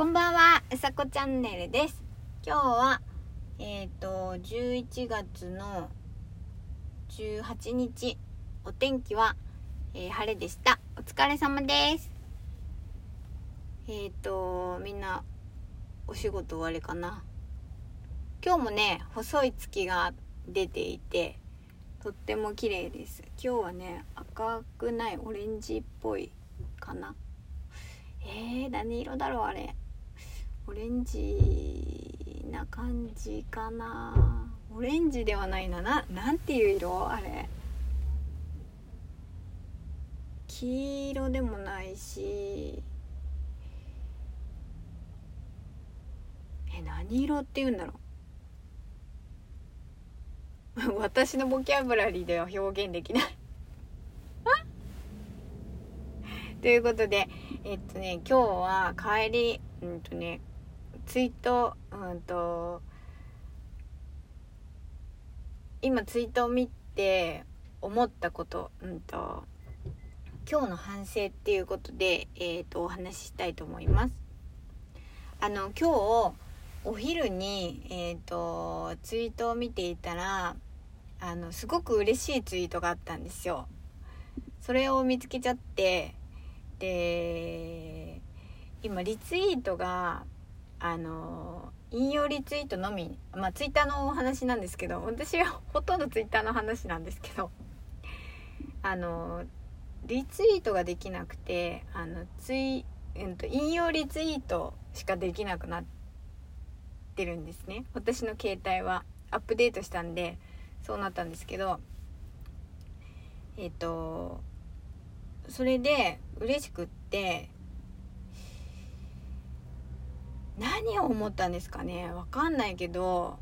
こんばんは、うさこチャンネルです。今日は11月の18日、お天気は、晴れでした。お疲れ様です。みんなお仕事終わりかな。今日もね、細い月が出ていてとっても綺麗です。今日はね、赤くない、オレンジっぽいかな。何色だろうあれ。オレンジな感じかな。オレンジではないな。なんていう色あれ。黄色でもないし、何色っていうんだろう。私のボキャブラリーでは表現できないということで、今日は帰り、今ツイートを見て思ったこと、今日の反省っていうことで、お話ししたいと思います。今日お昼に、ツイートを見ていたら、すごく嬉しいツイートがあったんですよ。それを見つけちゃって、で今リツイートが引用リツイートのみ、ツイッターのお話なんですけど、私はほとんどツイッターの話なんですけど、リツイートができなくて、引用リツイートしかできなくなってるんですね。私の携帯はアップデートしたんでそうなったんですけど、それで嬉しくって、何を思ったんですかね、わかんないけど、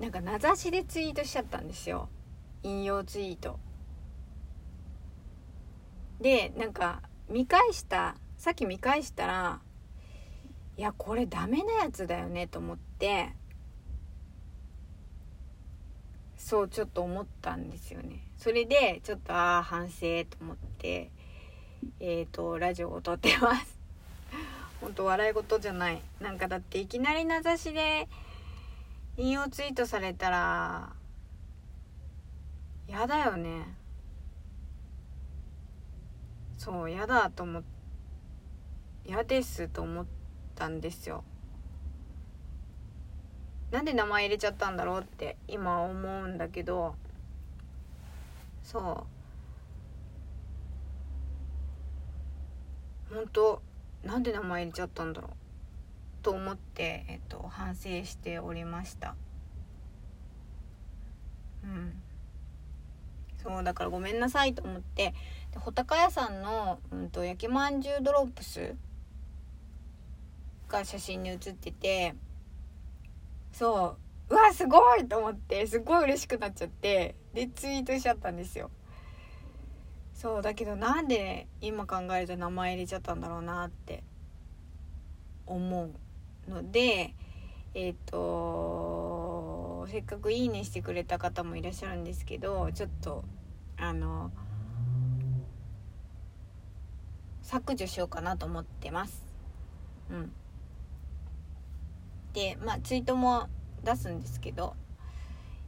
なんか名指しでツイートしちゃったんですよ、引用ツイートで。なんか見返したら、いやこれダメなやつだよねと思って、そうちょっと思ったんですよね。それでちょっと反省と思って、ラジオを撮ってます本当笑い事じゃない。なんかだっていきなり名指しで引用ツイートされたらやだよね。そうやだと思って、やですと思ったんですよ。なんで名前入れちゃったんだろうって今思うんだけど、そう本当なんで名前入れちゃったんだろうと思って、反省しておりました。そうだからごめんなさいと思って、で穂高屋さんの、焼きまんじゅうドロップスが写真に写ってて、うわすごいと思って、すごい嬉しくなっちゃって、でツイートしちゃったんですよ。そうだけどなんで今考えると名前入れちゃったんだろうなって思うので、せっかくいいねしてくれた方もいらっしゃるんですけど、ちょっと削除しようかなと思ってます。でツイートも出すんですけど、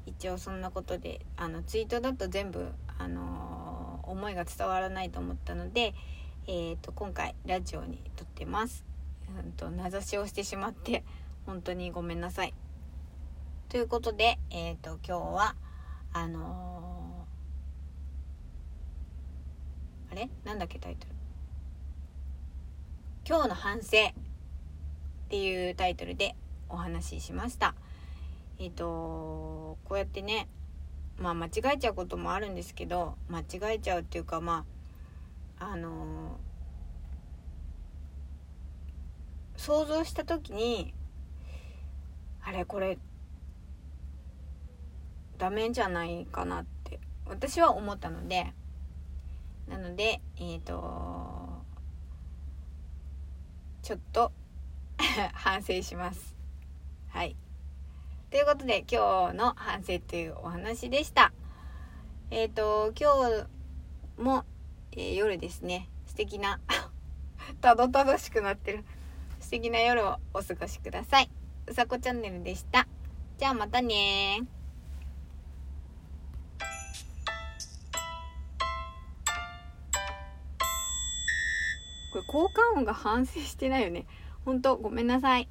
一応そんなことで、ツイートだと全部、思いが伝わらないと思ったので、今回ラジオに撮ってます。名指しをしてしまって本当にごめんなさいということで、今日はあれなんだっけタイトル、今日の反省っていうタイトルでお話ししました。こうやってね、間違えちゃうこともあるんですけど、間違えちゃうっていうか、想像した時にあれこれダメじゃないかなって私は思ったので、なのでちょっと反省します。ということで今日の反省というお話でした。今日も、夜ですね、素敵なたどたどしくなってる素素敵な夜をお過ごしください。うさこチャンネルでした。じゃあまたね。これ効果音が反省してないよね。ほんとごめんなさい。